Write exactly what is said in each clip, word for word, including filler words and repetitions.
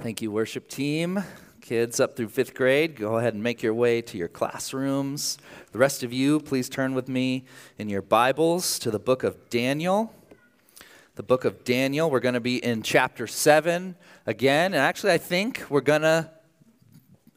Thank you, worship team. Kids up through fifth grade, go ahead and make your way to your classrooms. The rest of you, please turn with me in your Bibles to the book of Daniel. The book of Daniel, we're going to be in chapter seven again. And actually, I think we're going to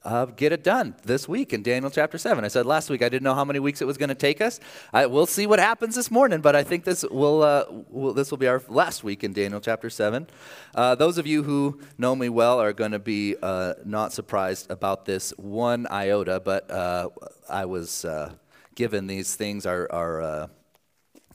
Uh, get it done this week in Daniel chapter seven. I said last week I didn't know how many weeks it was going to take us. I, we'll see what happens this morning, but I think this will, uh, will this will be our last week in Daniel chapter seven. Uh, those of you who know me well are going to be uh, not surprised about this one iota, but uh, I was uh, given these things. Our, our uh,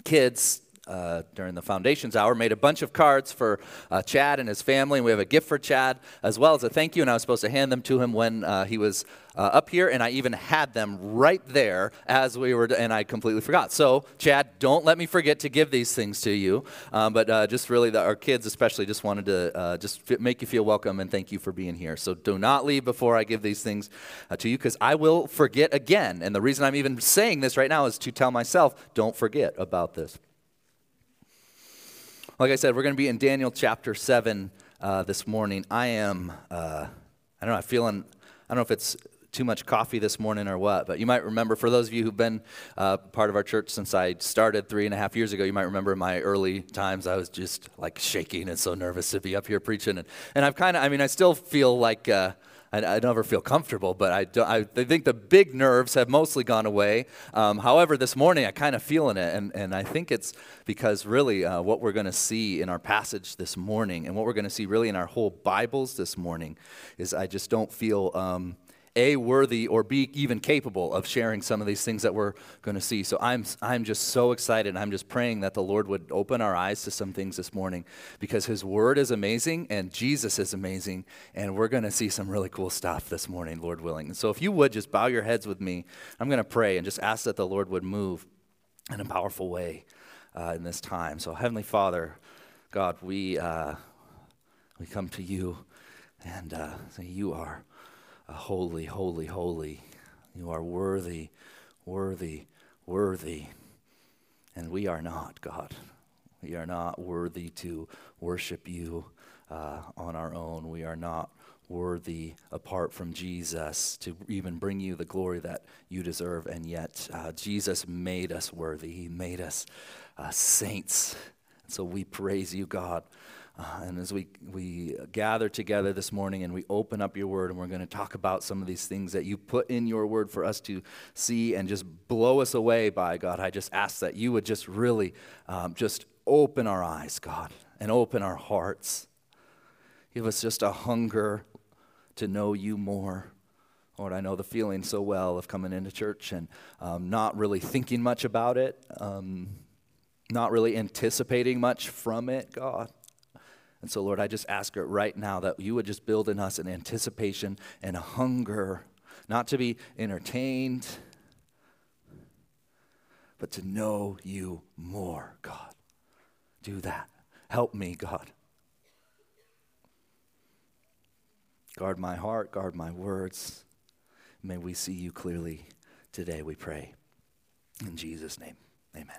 kids Uh, during the Foundations Hour, made a bunch of cards for uh, Chad and his family, and we have a gift for Chad as well as a thank you, and I was supposed to hand them to him when uh, he was uh, up here, and I even had them right there as we were, and I completely forgot. So, Chad, don't let me forget to give these things to you, um, but uh, just really, the, our kids especially just wanted to uh, just f- make you feel welcome and thank you for being here. So do not leave before I give these things uh, to you, because I will forget again, and the reason I'm even saying this right now is to tell myself, don't forget about this. Like I said, we're going to be in Daniel chapter seven uh, this morning. I am, uh, I don't know, I'm feeling, I don't know if it's too much coffee this morning or what, but you might remember, for those of you who've been uh, part of our church since I started three and a half years ago, you might remember in my early times, I was just like shaking and so nervous to be up here preaching. And, and I've kind of, I mean, I still feel like, uh, I, I never feel comfortable, but I, don't, I think the big nerves have mostly gone away. Um, however, this morning, I kind of feeling it, and, and I think it's because really uh, what we're going to see in our passage this morning, and what we're going to see really in our whole Bibles this morning, is I just don't feel, um, A, worthy, or B, even capable of sharing some of these things that we're going to see. So I'm, I'm just so excited, and I'm just praying that the Lord would open our eyes to some things this morning, because His Word is amazing, and Jesus is amazing, and we're going to see some really cool stuff this morning, Lord willing. And so if you would, just bow your heads with me. I'm going to pray and just ask that the Lord would move in a powerful way uh, in this time. So Heavenly Father, God, we, uh, we come to You, and uh, say You are holy, holy, holy. You are worthy, worthy, worthy. And we are not, God. We are not worthy to worship You uh, on our own. We are not worthy, apart from Jesus, to even bring You the glory that You deserve. And yet, uh, Jesus made us worthy. He made us uh, saints. So we praise You, God. Uh, and as we, we gather together this morning and we open up Your Word, and we're going to talk about some of these things that You put in Your Word for us to see and just blow us away by, God, I just ask that You would just really um, just open our eyes, God, and open our hearts. Give us just a hunger to know You more. Lord, I know the feeling so well of coming into church and um, not really thinking much about it, um, not really anticipating much from it, God. And so, Lord, I just ask it right now that You would just build in us an anticipation and a hunger, not to be entertained, but to know You more, God. Do that. Help me, God. Guard my heart, guard my words. May we see You clearly today, we pray. In Jesus' name, amen.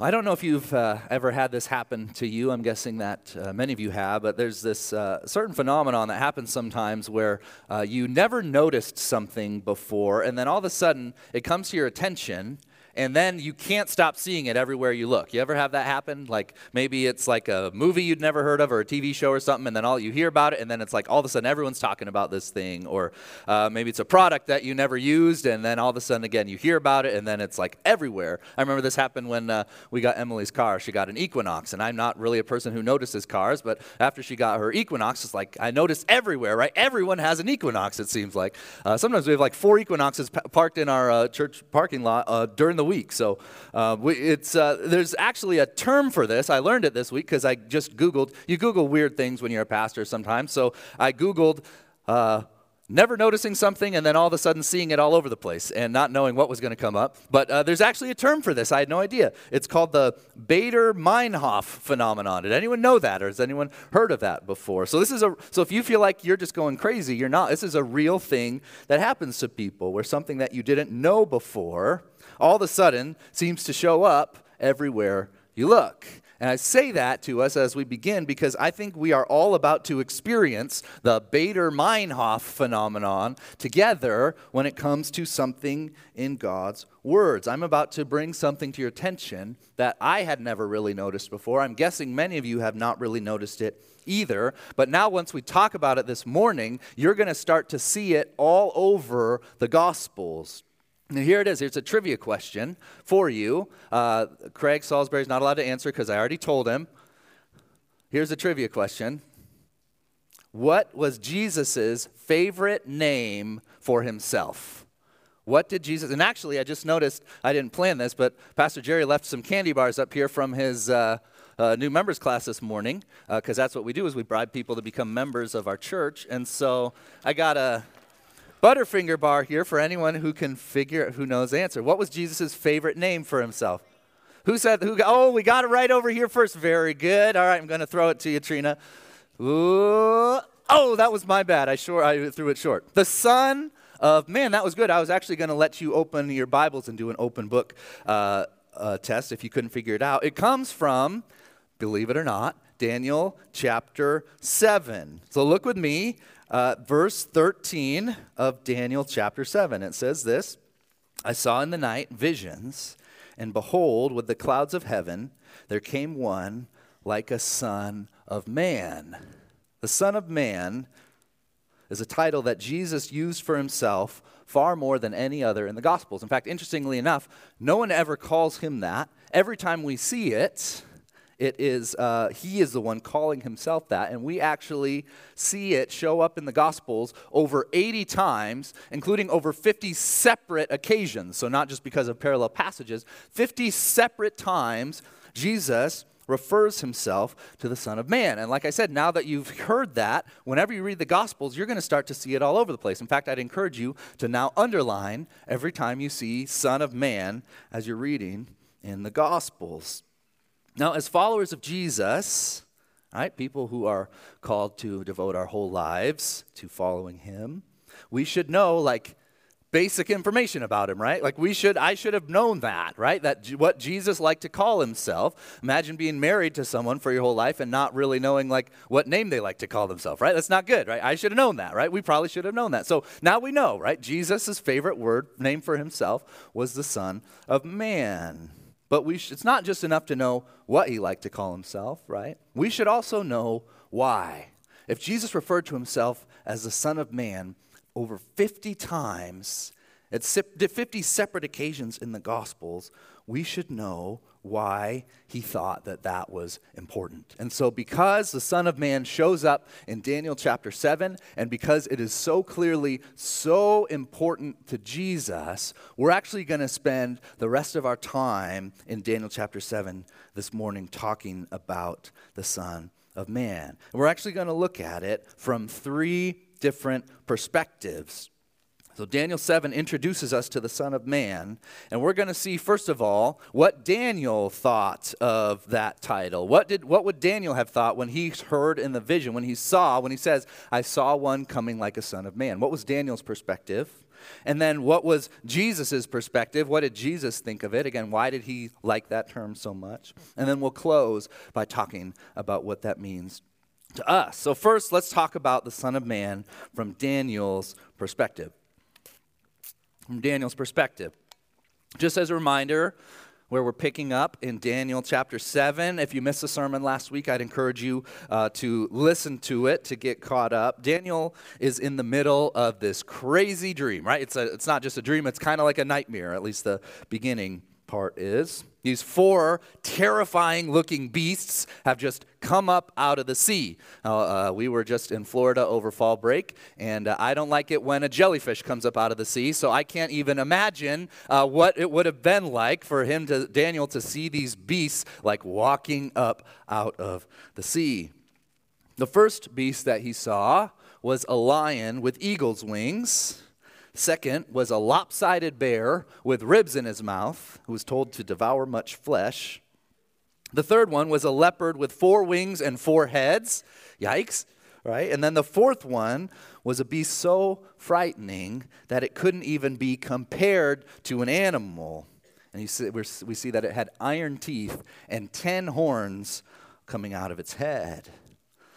I don't know if you've uh, ever had this happen to you. I'm guessing that uh, many of you have, but there's this uh, certain phenomenon that happens sometimes where uh, you never noticed something before, and then all of a sudden it comes to your attention, and then you can't stop seeing it everywhere you look. You ever have that happen? Like maybe it's like a movie you'd never heard of, or a T V show or something, and then all you hear about it, and then it's like all of a sudden everyone's talking about this thing. Or uh, maybe it's a product that you never used, and then all of a sudden again you hear about it, and then it's like everywhere. I remember this happened when uh, we got Emily's car. She got an Equinox, and I'm not really a person who notices cars, but after she got her Equinox, it's like I noticed everywhere, right? Everyone has an Equinox, it seems like. Uh, sometimes we have like four Equinoxes p- parked in our uh, church parking lot uh, during the week. So uh, we, it's uh, there's actually a term for this. I learned it this week because I just Googled. You Google weird things when you're a pastor sometimes. So I Googled uh, never noticing something and then all of a sudden seeing it all over the place and not knowing what was going to come up. But uh, there's actually a term for this. I had no idea. It's called the Baader-Meinhof phenomenon. Did anyone know that, or has anyone heard of that before? So this is a. So if you feel like you're just going crazy, you're not. This is a real thing that happens to people, where something that you didn't know before all of a sudden seems to show up everywhere you look. And I say that to us as we begin because I think we are all about to experience the Baader-Meinhof phenomenon together when it comes to something in God's words. I'm about to bring something to your attention that I had never really noticed before. I'm guessing many of you have not really noticed it either. But now once we talk about it this morning, you're going to start to see it all over the Gospels. Now, here it is. Here's a trivia question for you. Uh, Craig Salisbury's not allowed to answer because I already told him. Here's a trivia question. What was Jesus' favorite name for himself? What did Jesus... And actually, I just noticed, I didn't plan this, but Pastor Jerry left some candy bars up here from his... Uh, Uh, new members class this morning, because uh, that's what we do is we bribe people to become members of our church. And so I got a Butterfinger bar here for anyone who can figure, who knows the answer. What was Jesus' favorite name for himself? Who said, who? Oh, we got it right over here first. Very good. All right, I'm going to throw it to you, Trina. Ooh, oh, that was my bad. I sure, I threw it short. The Son of Man, that was good. I was actually going to let you open your Bibles and do an open book uh, uh, test if you couldn't figure it out. It comes from... Believe it or not, Daniel chapter seven. So look with me, uh, verse thirteen of Daniel chapter seven. It says this, I saw in the night visions, and behold, with the clouds of heaven, there came one like a son of man. The Son of Man is a title that Jesus used for himself far more than any other in the Gospels. In fact, interestingly enough, no one ever calls him that. Every time we see it... It is, uh, he is the one calling himself that, and we actually see it show up in the Gospels over eighty times, including over fifty separate occasions, so not just because of parallel passages, fifty separate times Jesus refers himself to the Son of Man. And like I said, now that you've heard that, whenever you read the Gospels, you're going to start to see it all over the place. In fact, I'd encourage you to now underline every time you see Son of Man as you're reading in the Gospels. Now, as followers of Jesus, right, people who are called to devote our whole lives to following him, we should know, like, basic information about him, right? Like, we should, I should have known that, right? That what Jesus liked to call himself. Imagine being married to someone for your whole life and not really knowing, like, what name they like to call themselves, right? That's not good, right? I should have known that, right? We probably should have known that. So now we know, right? Jesus' favorite word, name for himself, was the Son of Man. But we sh- it's not just enough to know what he liked to call himself, right? We should also know why. If Jesus referred to himself as the Son of Man over fifty times, at fifty separate occasions in the Gospels, we should know why he thought that that was important. And so because the Son of Man shows up in Daniel chapter seven, and because it is so clearly so important to Jesus, we're actually going to spend the rest of our time in Daniel chapter seven this morning talking about the Son of Man. And we're actually going to look at it from three different perspectives. So Daniel seven introduces us to the Son of Man, and we're going to see, first of all, what Daniel thought of that title. What did what would Daniel have thought when he heard in the vision, when he saw, when he says, I saw one coming like a son of man? What was Daniel's perspective? And then what was Jesus' perspective? What did Jesus think of it? Again, why did he like that term so much? And then we'll close by talking about what that means to us. So first, let's talk about the Son of Man from Daniel's perspective. From Daniel's perspective. Just as a reminder, where we're picking up in Daniel chapter seven, if you missed the sermon last week, I'd encourage you uh, to listen to it to get caught up. Daniel is in the middle of this crazy dream, right? It's a, it's not just a dream, it's kind of like a nightmare, at least the beginning part is. These four terrifying looking beasts have just come up out of the sea. Uh, uh, we were just in Florida over fall break, and uh, I don't like it when a jellyfish comes up out of the sea, so I can't even imagine uh, what it would have been like for him to, Daniel, to see these beasts like walking up out of the sea. The first beast that he saw was a lion with eagle's wings. Second was a lopsided bear with ribs in his mouth, who was told to devour much flesh. The third one was a leopard with four wings and four heads. Yikes, right? And then the fourth one was a beast so frightening that it couldn't even be compared to an animal. And you see, we're, we see that it had iron teeth and ten horns coming out of its head.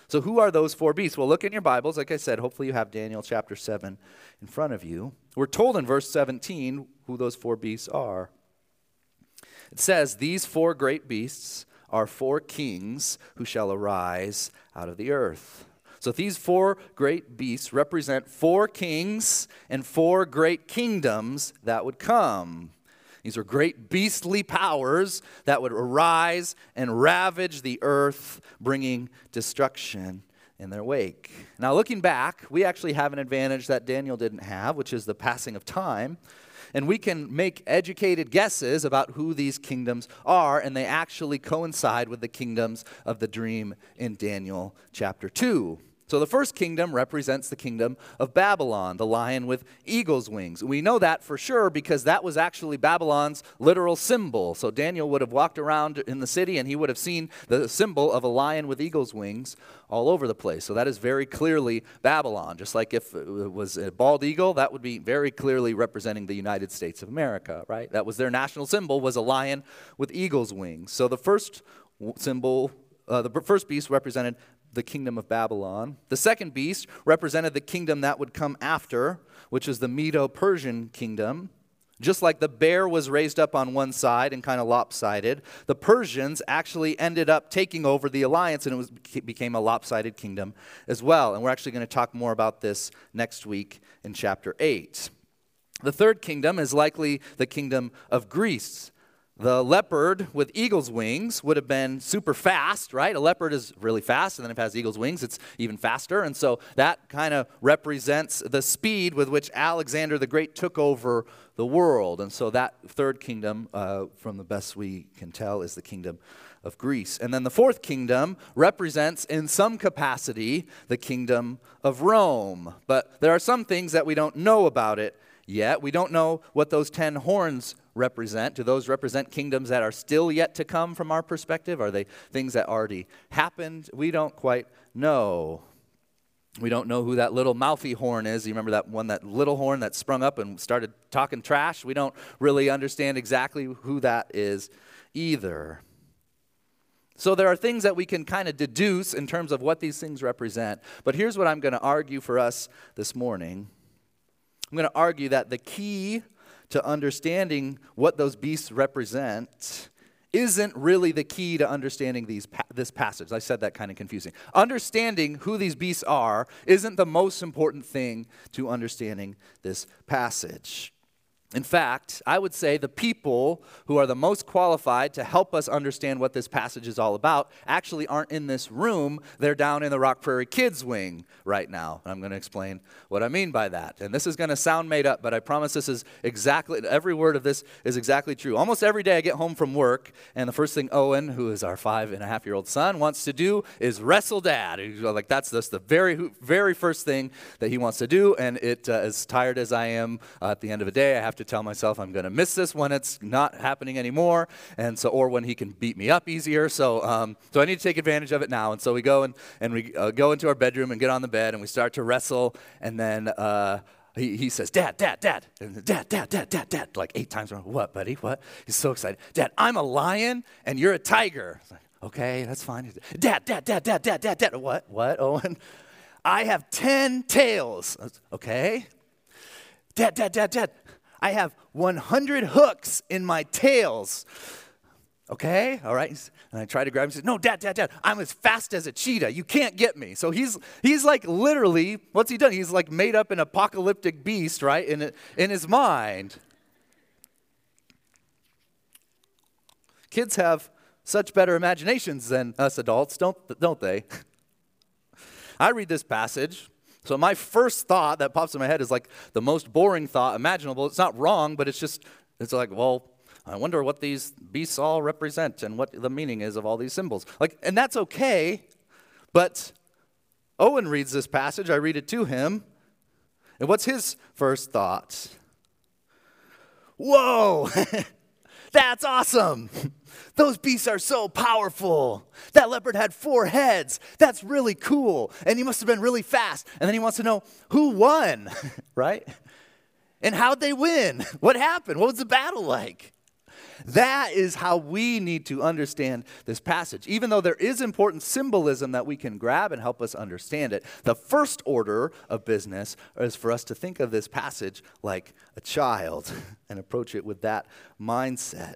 So who are those four beasts? Well, look in your Bibles. Like I said, hopefully you have Daniel chapter seven in front of you. We're told in verse seventeen who those four beasts are. It says, "These four great beasts are four kings who shall arise out of the earth." So these four great beasts represent four kings and four great kingdoms that would come. These are great beastly powers that would arise and ravage the earth, bringing destruction in their wake. Now, looking back, we actually have an advantage that Daniel didn't have, which is the passing of time. And we can make educated guesses about who these kingdoms are, and they actually coincide with the kingdoms of the dream in Daniel chapter two. So the first kingdom represents the kingdom of Babylon, the lion with eagle's wings. We know that for sure because that was actually Babylon's literal symbol. So Daniel would have walked around in the city and he would have seen the symbol of a lion with eagle's wings all over the place. So that is very clearly Babylon. Just like if it was a bald eagle, that would be very clearly representing the United States of America, right? That was their national symbol, was a lion with eagle's wings. So the first symbol, uh, the first beast represented the kingdom of Babylon. The second beast represented the kingdom that would come after, which is the Medo-Persian kingdom. Just like the bear was raised up on one side and kind of lopsided, the Persians actually ended up taking over the alliance, and it was, became a lopsided kingdom as well. And we're actually going to talk more about this next week in chapter eight. The third kingdom is likely the kingdom of Greece. The leopard with eagle's wings would have been super fast, right? A leopard is really fast, and then if it has eagle's wings, it's even faster. And so that kind of represents the speed with which Alexander the Great took over the world. And so that third kingdom, uh, from the best we can tell, is the kingdom of Greece. And then the fourth kingdom represents, in some capacity, the kingdom of Rome. But there are some things that we don't know about it yet. We don't know what those ten horns represent. Do those represent kingdoms that are still yet to come from our perspective? Are they things that already happened? We don't quite know. We don't know who that little mouthy horn is. You remember that one, that little horn that sprung up and started talking trash? We don't really understand exactly who that is either. So there are things that we can kind of deduce in terms of what these things represent. But here's what I'm going to argue for us this morning. I'm going to argue that the key to understanding what those beasts represent isn't really the key to understanding these pa- this passage. I said that kind of confusing. Understanding who these beasts are isn't the most important thing to understanding this passage. In fact, I would say the people who are the most qualified to help us understand what this passage is all about actually aren't in this room. They're down in the Rock Prairie Kids wing right now. And I'm going to explain what I mean by that. And this is going to sound made up, but I promise this is exactly, every word of this is exactly true. Almost every day I get home from work, and the first thing Owen, who is our five-and-a-half-year-old son, wants to do is wrestle dad. Like that's just the very, very first thing that he wants to do. And it, uh, as tired as I am uh, at the end of a day, I have to tell myself I'm going to miss this when it's not happening anymore, and so or when he can beat me up easier. So, um, so I need to take advantage of it now. And so we go and and we uh, go into our bedroom and get on the bed and we start to wrestle. And then uh, he he says, "Dad, Dad, Dad, and Dad, Dad, Dad, Dad, Dad," like eight times around. "What, buddy? What?" He's so excited. "Dad, I'm a lion and you're a tiger." It's like, "Okay, that's fine." "Dad, Dad, Dad, Dad, Dad, Dad, Dad." "What? What, Owen?" "I have ten tails." "Okay." "Dad, Dad, Dad, Dad. I have one hundred hooks in my tails." "Okay, all right." And I try to grab him and says, "No, Dad, Dad, Dad, I'm as fast as a cheetah. You can't get me." So he's he's like literally, what's he done? He's like made up an apocalyptic beast, right, in in his mind. Kids have such better imaginations than us adults, don't don't they? I read this passage. So my first thought that pops in my head is like the most boring thought imaginable. It's not wrong, but it's just, it's like, well, I wonder what these beasts all represent and what the meaning is of all these symbols. Like, and that's okay, but Owen reads this passage. I read it to him. And what's his first thought? "Whoa, that's awesome. Those beasts are so powerful. That leopard had four heads. That's really cool. And he must have been really fast." And then he wants to know who won, right? And how'd they win? What happened? What was the battle like? That is how we need to understand this passage. Even though there is important symbolism that we can grab and help us understand it, the first order of business is for us to think of this passage like a child and approach it with that mindset.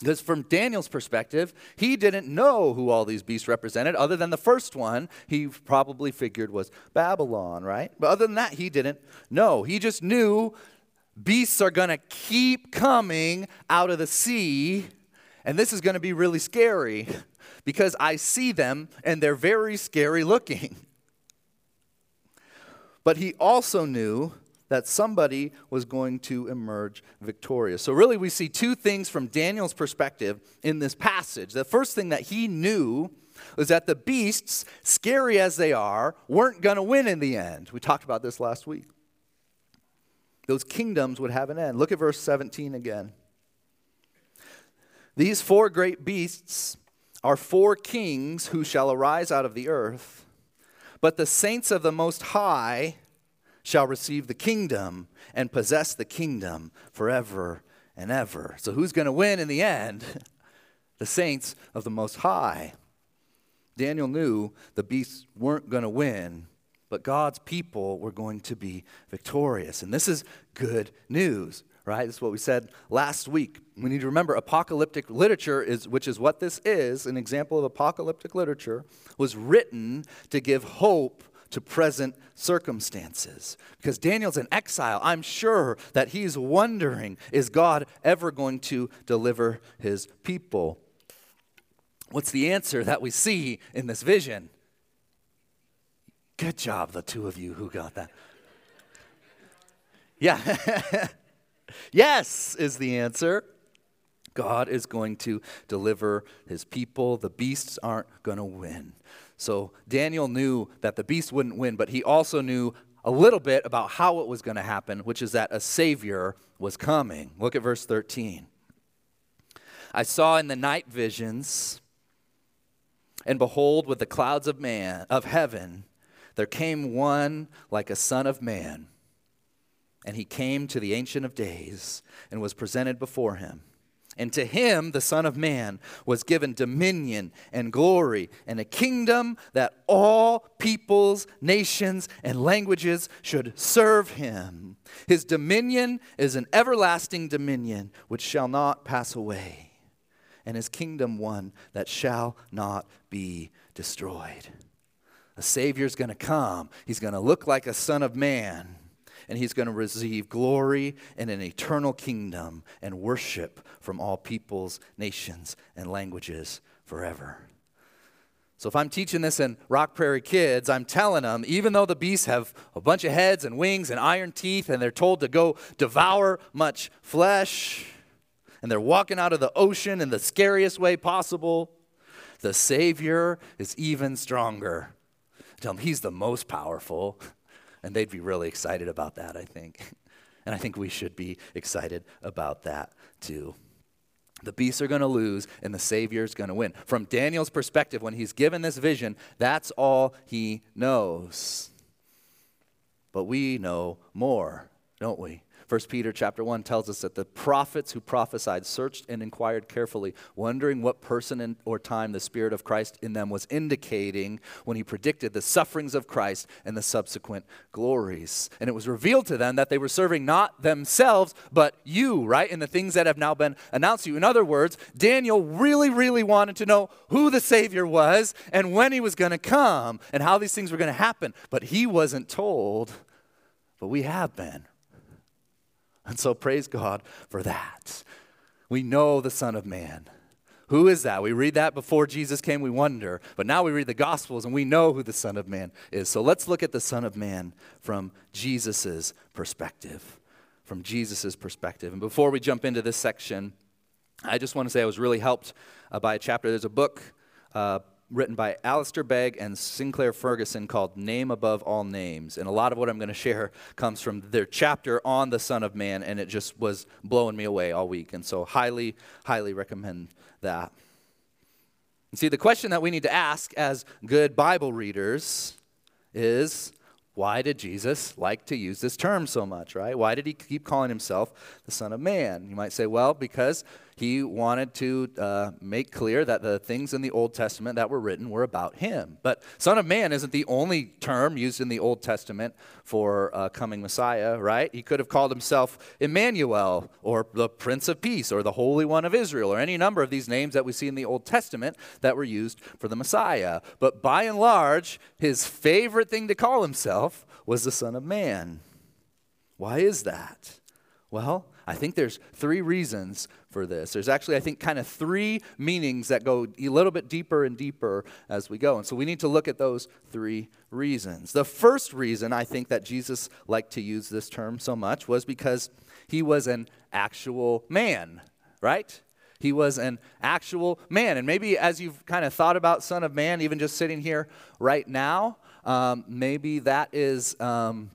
Because from Daniel's perspective, he didn't know who all these beasts represented, other than the first one he probably figured was Babylon, right? But other than that, he didn't know. He just knew beasts are going to keep coming out of the sea, and this is going to be really scary because I see them, and they're very scary looking. But he also knew that somebody was going to emerge victorious. So really we see two things from Daniel's perspective in this passage. The first thing that he knew was that the beasts, scary as they are, weren't going to win in the end. We talked about this last week. Those kingdoms would have an end. Look at verse seventeen again. These four great beasts are four kings who shall arise out of the earth, but the saints of the Most High shall receive the kingdom and possess the kingdom forever and ever. So who's going to win in the end? The saints of the Most High. Daniel knew the beasts weren't going to win, but God's people were going to be victorious. And this is good news, right? This is what we said last week. We need to remember apocalyptic literature, is, which is what this is, an example of apocalyptic literature, was written to give hope to present circumstances. Because Daniel's in exile. I'm sure that he's wondering, is God ever going to deliver his people? What's the answer that we see in this vision? Good job, the two of you who got that. Yeah. Yes is the answer. God is going to deliver his people. The beasts aren't going to win. So Daniel knew that the beast wouldn't win, but he also knew a little bit about how it was going to happen, which is that a Savior was coming. Look at verse thirteen. I saw in the night visions, and behold, with the clouds of man of heaven, there came one like a son of man, and he came to the Ancient of Days and was presented before him. And to him, the Son of Man, was given dominion and glory and a kingdom that all peoples, nations, and languages should serve him. His dominion is an everlasting dominion which shall not pass away, and his kingdom one that shall not be destroyed. A Savior's going to come. He's going to look like a Son of Man. And he's going to receive glory and an eternal kingdom and worship from all peoples, nations, and languages forever. So if I'm teaching this in Rock Prairie Kids, I'm telling them, even though the beasts have a bunch of heads and wings and iron teeth, and they're told to go devour much flesh, and they're walking out of the ocean in the scariest way possible, the Savior is even stronger. I tell them he's the most powerful. And they'd be really excited about that, I think. And I think we should be excited about that, too. The beasts are going to lose, and the Savior's going to win. From Daniel's perspective, when he's given this vision, that's all he knows. But we know more, don't we? First Peter chapter one tells us that the prophets who prophesied searched and inquired carefully, wondering what person or time the Spirit of Christ in them was indicating when he predicted the sufferings of Christ and the subsequent glories. And it was revealed to them that they were serving not themselves, but you, right? And the things that have now been announced to you. In other words, Daniel really, really wanted to know who the Savior was and when he was going to come and how these things were going to happen. But he wasn't told, but we have been. And so praise God for that. We know the Son of Man. Who is that? We read that before Jesus came, we wonder. But now we read the Gospels and we know who the Son of Man is. So let's look at the Son of Man from Jesus' perspective. From Jesus' perspective. And before we jump into this section, I just want to say I was really helped uh, by a chapter. There's a book uh, written by Alistair Begg and Sinclair Ferguson called Name Above All Names. And a lot of what I'm going to share comes from their chapter on the Son of Man, and it just was blowing me away all week. And so highly, highly recommend that. And see, the question that we need to ask as good Bible readers is, why did Jesus like to use this term so much, right? Why did he keep calling himself the Son of Man? You might say, well, because He wanted to uh, make clear that the things in the Old Testament that were written were about him. But Son of Man isn't the only term used in the Old Testament for uh, coming Messiah, right? He could have called himself Emmanuel or the Prince of Peace or the Holy One of Israel or any number of these names that we see in the Old Testament that were used for the Messiah. But by and large, his favorite thing to call himself was the Son of Man. Why is that? Well, I think there's three reasons for this. There's actually, I think, kind of three meanings that go a little bit deeper and deeper as we go. And so we need to look at those three reasons. The first reason I think that Jesus liked to use this term so much was because he was an actual man, right? He was an actual man. And maybe as you've kind of thought about Son of Man, even just sitting here right now, um, maybe that is... Um,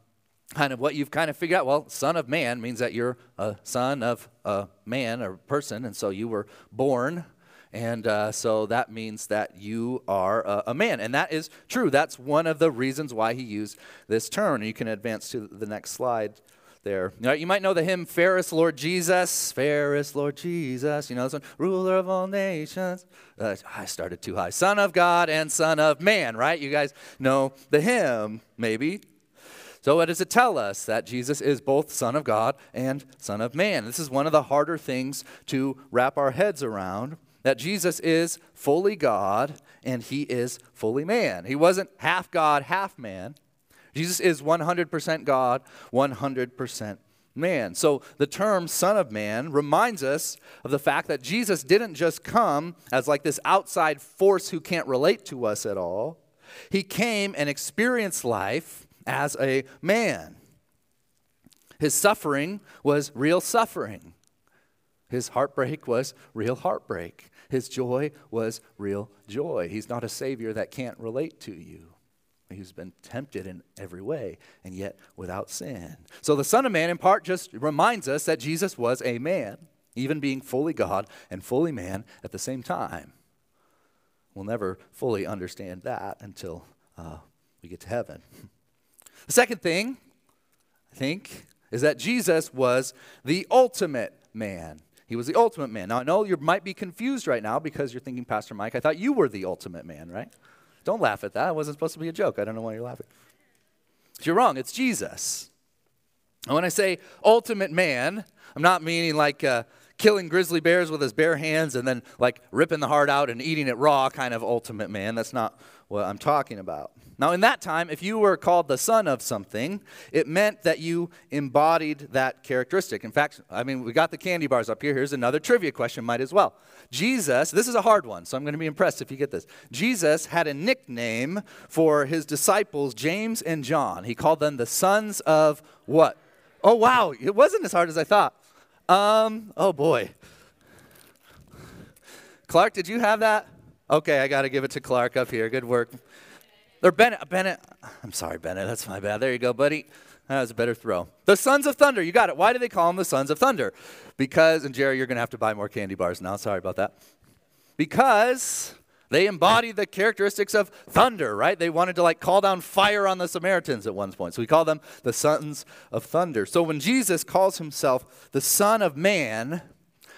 kind of what you've kind of figured out. Well, Son of Man means that you're a son of a man or person, and so you were born, and uh, so that means that you are a, a man, and that is true. That's one of the reasons why he used this term. You can advance to the next slide there. You know, you might know the hymn, Fairest Lord Jesus, Fairest Lord Jesus, you know this one, ruler of all nations. Uh, I started too high. Son of God and Son of Man, right? You guys know the hymn, maybe. So what does it tell us? That Jesus is both Son of God and Son of Man. This is one of the harder things to wrap our heads around, that Jesus is fully God and he is fully man. He wasn't half God, half man. Jesus is one hundred percent God, one hundred percent man. So the term Son of Man reminds us of the fact that Jesus didn't just come as like this outside force who can't relate to us at all. He came and experienced life as a man. His suffering was real suffering. His heartbreak was real heartbreak. His joy was real joy. He's not a savior that can't relate to you. He's been tempted in every way and yet without sin. So the Son of Man in part just reminds us that Jesus was a man, even being fully God and fully man at the same time. We'll never fully understand that until uh, we get to heaven. The second thing, I think, is that Jesus was the ultimate man. He was the ultimate man. Now, I know you might be confused right now because you're thinking, Pastor Mike, I thought you were the ultimate man, right? Don't laugh at that. It wasn't supposed to be a joke. I don't know why you're laughing. You're wrong. It's Jesus. And when I say ultimate man, I'm not meaning like uh, killing grizzly bears with his bare hands and then like ripping the heart out and eating it raw kind of ultimate man. That's not what I'm talking about. Now, in that time, if you were called the son of something, it meant that you embodied that characteristic. In fact, I mean, we got the candy bars up here. Here's another trivia question, might as well. Jesus, this is a hard one, so I'm going to be impressed if you get this. Jesus had a nickname for his disciples, James and John. He called them the sons of what? Oh, wow, it wasn't as hard as I thought. Um, oh, boy. Clark, did you have that? Okay, I got to give it to Clark up here. Good work. Or Bennett, Bennett, I'm sorry, Bennett, that's my bad. There you go, buddy. That was a better throw. The Sons of Thunder, you got it. Why do they call them the Sons of Thunder? Because, and Jerry, you're going to have to buy more candy bars now. Sorry about that. Because they embodied the characteristics of thunder, right? They wanted to like call down fire on the Samaritans at one point. So we call them the Sons of Thunder. So when Jesus calls himself the Son of Man,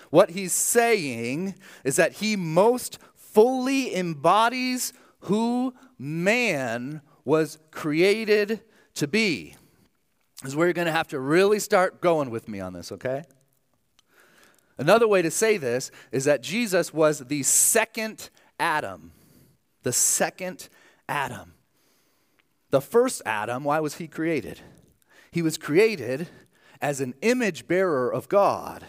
what he's saying is that he most fully embodies who man was created to be. This is where you're going to have to really start going with me on this, okay? Another way to say this is that Jesus was the second Adam. The second Adam. The first Adam, why was he created? He was created as an image bearer of God,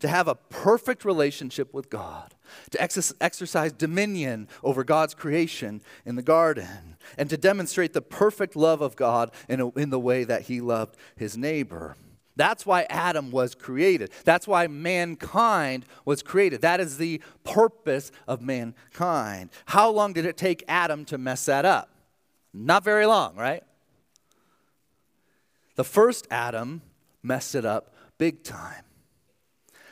to have a perfect relationship with God, to ex- exercise dominion over God's creation in the garden, and to demonstrate the perfect love of God in, a, in the way that he loved his neighbor. That's why Adam was created. That's why mankind was created. That is the purpose of mankind. How long did it take Adam to mess that up? Not very long, right? The first Adam messed it up big time.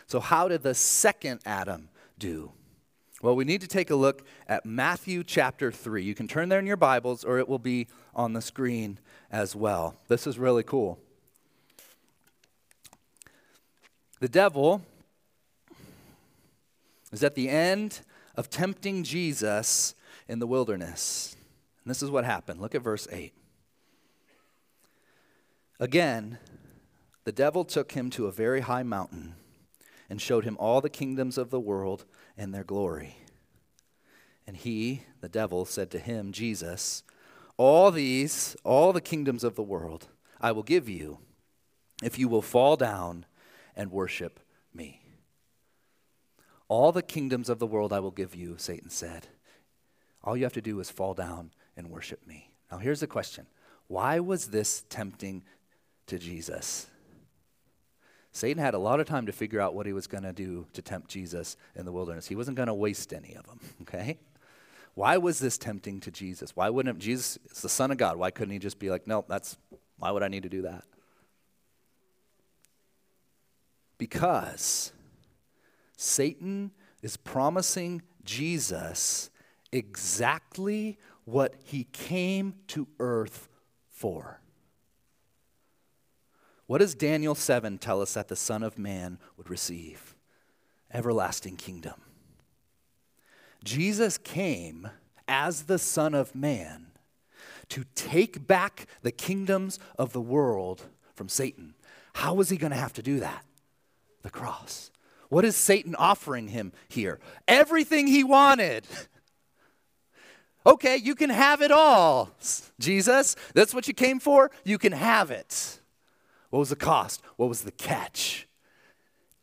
So how did the second Adam do? Well, we need to take a look at Matthew chapter three. You can turn there in your Bibles, or it will be on the screen as well. This is really cool. The devil is at the end of tempting Jesus in the wilderness. And this is what happened. Look at verse eight. Again, the devil took him to a very high mountain and showed him all the kingdoms of the world and their glory. And he, the devil, said to him, Jesus, all these, all the kingdoms of the world, I will give you if you will fall down and worship me. All the kingdoms of the world I will give you, Satan said. All you have to do is fall down and worship me. Now here's the question. Why was this tempting to Jesus? Satan had a lot of time to figure out what he was going to do to tempt Jesus in the wilderness. He wasn't going to waste any of them, okay? Why was this tempting to Jesus? Why wouldn't Jesus, it's the Son of God, why couldn't he just be like, no, that's, why would I need to do that? Because Satan is promising Jesus exactly what he came to earth for. What does Daniel seven tell us that the Son of Man would receive? Everlasting kingdom. Jesus came as the Son of Man to take back the kingdoms of the world from Satan. How was he going to have to do that? The cross. What is Satan offering him here? Everything he wanted. Okay, you can have it all, Jesus. That's what you came for. You can have it. What was the cost? What was the catch?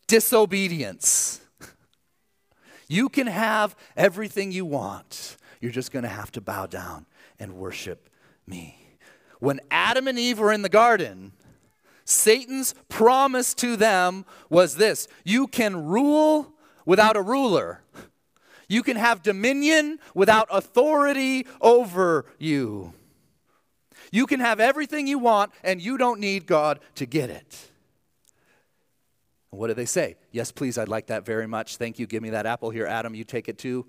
Disobedience. You can have everything you want. You're just going to have to bow down and worship me. When Adam and Eve were in the garden, Satan's promise to them was this: you can rule without a ruler. You can have dominion without authority over you. You can have everything you want, and you don't need God to get it. And what do they say? Yes, please, I'd like that very much. Thank you. Give me that apple here, Adam. You take it too.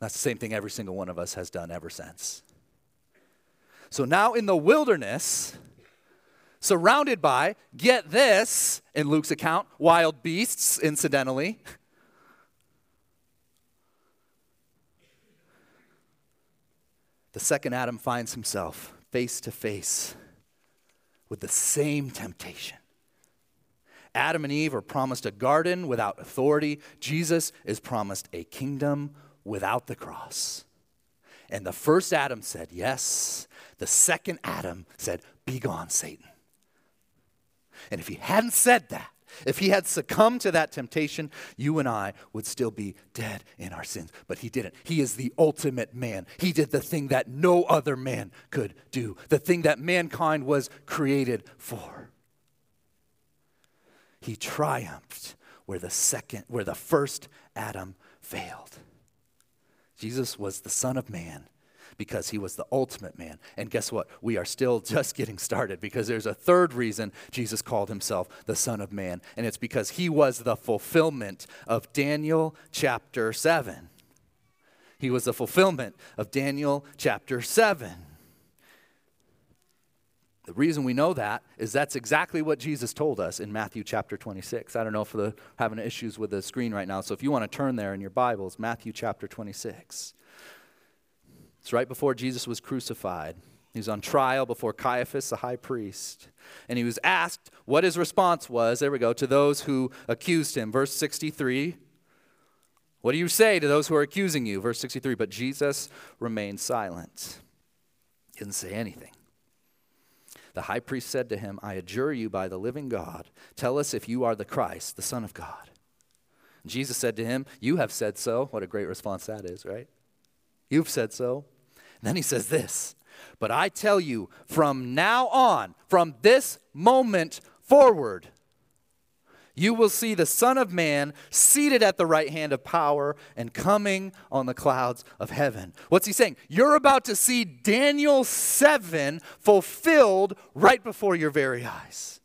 That's the same thing every single one of us has done ever since. So now in the wilderness, surrounded by, get this, in Luke's account, wild beasts, incidentally. The second Adam finds himself face to face with the same temptation. Adam and Eve are promised a garden without authority. Jesus is promised a kingdom without the cross. And the first Adam said, yes. The second Adam said, be gone, Satan. And if he hadn't said that, if he had succumbed to that temptation, you and I would still be dead in our sins. But he didn't. He is the ultimate man. He did the thing that no other man could do, the thing that mankind was created for. He triumphed where the second, where the first Adam failed. Jesus was the Son of Man, because he was the ultimate man. And guess what? We are still just getting started, because there's a third reason Jesus called himself the Son of Man. And it's because he was the fulfillment of Daniel chapter seven. He was the fulfillment of Daniel chapter seven. The reason we know that is that's exactly what Jesus told us in Matthew chapter twenty-six. I don't know if they're having issues with the screen right now, so if you want to turn there in your Bibles, Matthew chapter twenty-six. It's right before Jesus was crucified. He was on trial before Caiaphas, the high priest. And he was asked what his response was, there we go, to those who accused him. Verse sixty-three, what do you say to those who are accusing you? Verse sixty-three, but Jesus remained silent. He didn't say anything. The high priest said to him, I adjure you by the living God, tell us if you are the Christ, the Son of God. And Jesus said to him, you have said so. What a great response that is, right? You've said so. And then he says this, but I tell you, from now on, from this moment forward, you will see the Son of Man seated at the right hand of power and coming on the clouds of heaven. What's he saying? You're about to see Daniel seven fulfilled right before your very eyes.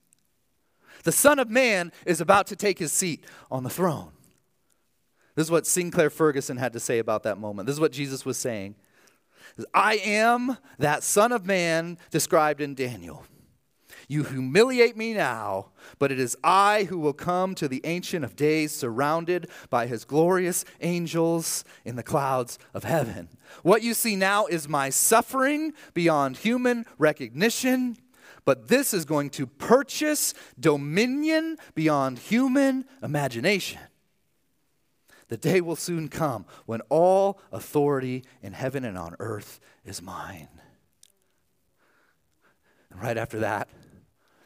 The Son of Man is about to take his seat on the throne. This is what Sinclair Ferguson had to say about that moment. This is what Jesus was saying. I am that Son of Man described in Daniel. You humiliate me now, but it is I who will come to the Ancient of Days, surrounded by his glorious angels in the clouds of heaven. What you see now is my suffering beyond human recognition, but this is going to purchase dominion beyond human imagination. The day will soon come when all authority in heaven and on earth is mine. And right after that,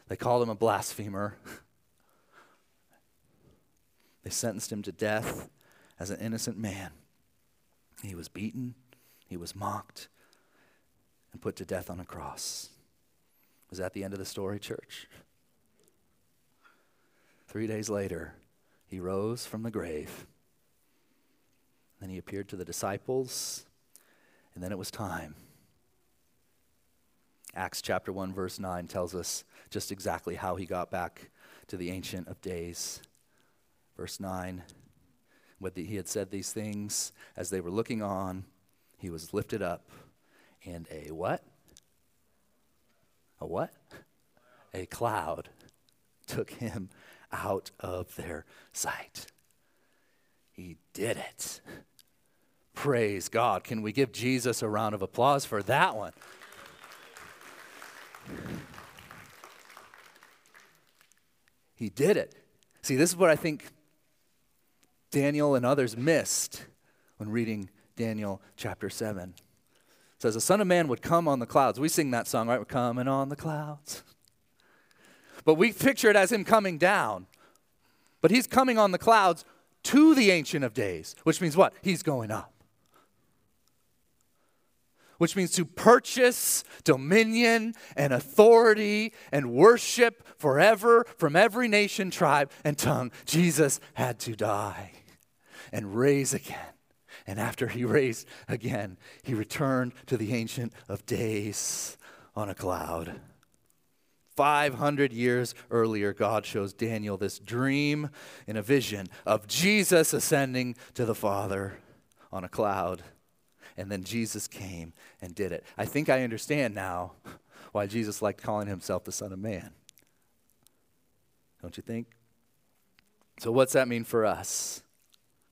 they called him a blasphemer. They sentenced him to death as an innocent man. He was beaten, he was mocked, and put to death on a cross. Was that the end of the story, church? Three days later, he rose from the grave. Then he appeared to the disciples, and then it was time. Acts chapter one, verse nine tells us just exactly how he got back to the Ancient of Days. Verse nine, when he had said these things, as they were looking on, he was lifted up, and a what? A what? A cloud took him out of their sight. He did it. Praise God. Can we give Jesus a round of applause for that one? He did it. See, this is what I think Daniel and others missed when reading Daniel chapter seven. It says, the Son of Man would come on the clouds. We sing that song, right? We're coming on the clouds. But we picture it as him coming down. But he's coming on the clouds to the Ancient of Days, which means what? He's going up. Which means to purchase dominion and authority and worship forever from every nation, tribe, and tongue. Jesus had to die and raise again. And after he raised again, he returned to the Ancient of Days on a cloud. five hundred years earlier, God shows Daniel this dream in a vision of Jesus ascending to the Father on a cloud. And then Jesus came and did it. I think I understand now why Jesus liked calling himself the Son of Man. Don't you think? So what's that mean for us?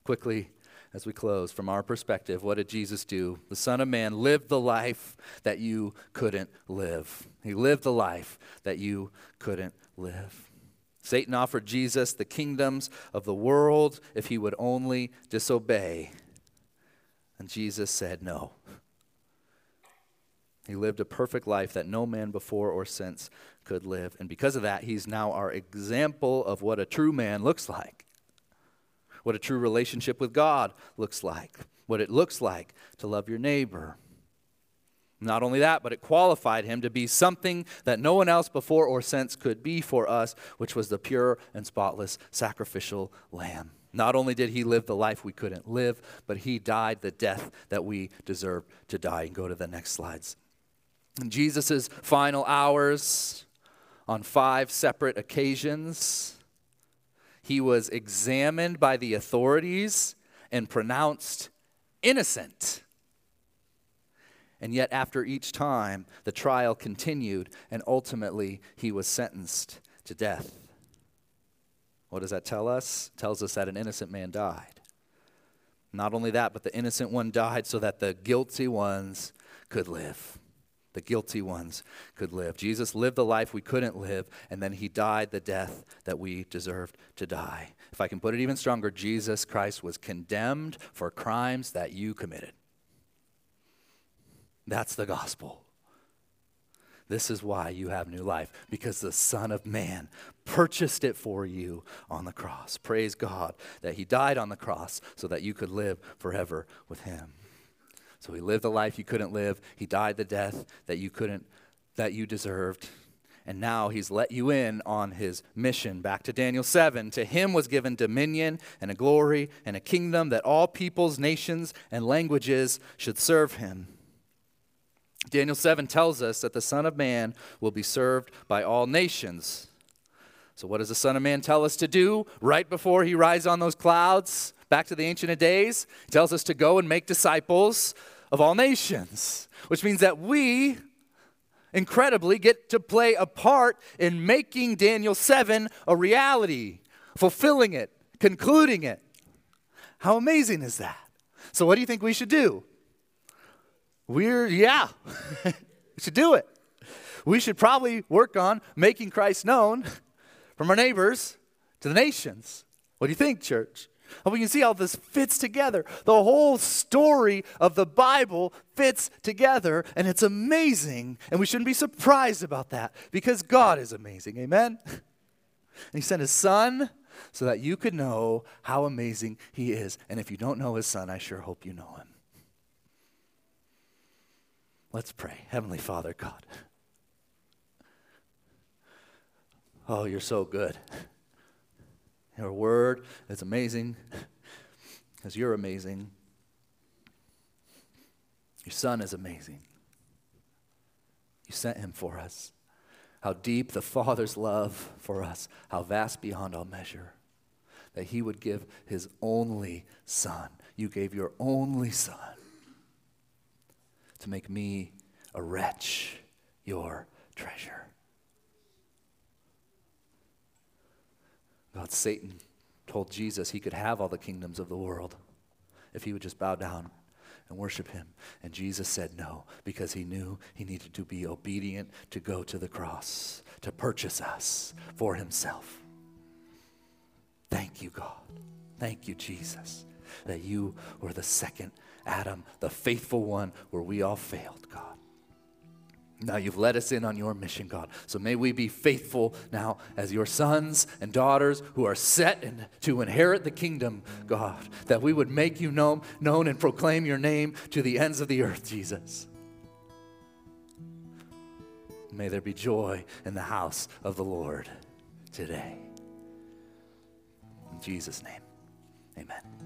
Quickly, as we close, from our perspective, what did Jesus do? The Son of Man lived the life that you couldn't live. He lived the life that you couldn't live. Satan offered Jesus the kingdoms of the world if he would only disobey. And Jesus said no. He lived a perfect life that no man before or since could live. And because of that, he's now our example of what a true man looks like. What a true relationship with God looks like. What it looks like to love your neighbor. Not only that, but it qualified him to be something that no one else before or since could be for us, which was the pure and spotless sacrificial lamb. Not only did he live the life we couldn't live, but he died the death that we deserved to die. And go to the next slides. In Jesus' final hours, on five separate occasions, he was examined by the authorities and pronounced innocent. And yet after each time, the trial continued, and ultimately he was sentenced to death. What does that tell us? It tells us that an innocent man died. Not only that, but the innocent one died so that the guilty ones could live. The guilty ones could live. Jesus lived the life we couldn't live, and then he died the death that we deserved to die. If I can put it even stronger, Jesus Christ was condemned for crimes that you committed. That's the gospel. This is why you have new life, because the Son of Man purchased it for you on the cross. Praise God that he died on the cross so that you could live forever with him. So he lived the life you couldn't live. He died the death that you couldn't, that you deserved. And now he's let you in on his mission. Back to Daniel seven. To him was given dominion and a glory and a kingdom that all peoples, nations, and languages should serve him. Daniel seven tells us that the Son of Man will be served by all nations. So what does the Son of Man tell us to do right before he rides on those clouds? Back to the Ancient of Days, he tells us to go and make disciples of all nations, which means that we incredibly, get to play a part in making Daniel seven a reality, fulfilling it, concluding it. How amazing is that? So what do you think we should do? We're, yeah, we should do it. We should probably work on making Christ known from our neighbors to the nations. What do you think, church? Well, we can see how this fits together. The whole story of the Bible fits together, and it's amazing, and we shouldn't be surprised about that because God is amazing, amen? And He sent His Son so that you could know how amazing He is. And if you don't know His Son, I sure hope you know Him. Let's pray. Heavenly Father, God. Oh, You're so good. Your word is amazing because You're amazing. Your Son is amazing. You sent Him for us. How deep the Father's love for us, how vast beyond all measure, that He would give His only Son. You gave Your only Son to make me, a wretch, Your treasure. God, Satan told Jesus he could have all the kingdoms of the world if he would just bow down and worship Him. And Jesus said no, because He knew He needed to be obedient to go to the cross, to purchase us for Himself. Thank You, God. Thank You, Jesus, that You were the second Adam, the faithful one where we all failed, God. Now You've let us in on Your mission, God. So may we be faithful now as Your sons and daughters who are set in, to inherit the kingdom, God, that we would make You known, known and proclaim Your name to the ends of the earth, Jesus. May there be joy in the house of the Lord today. In Jesus' name, amen.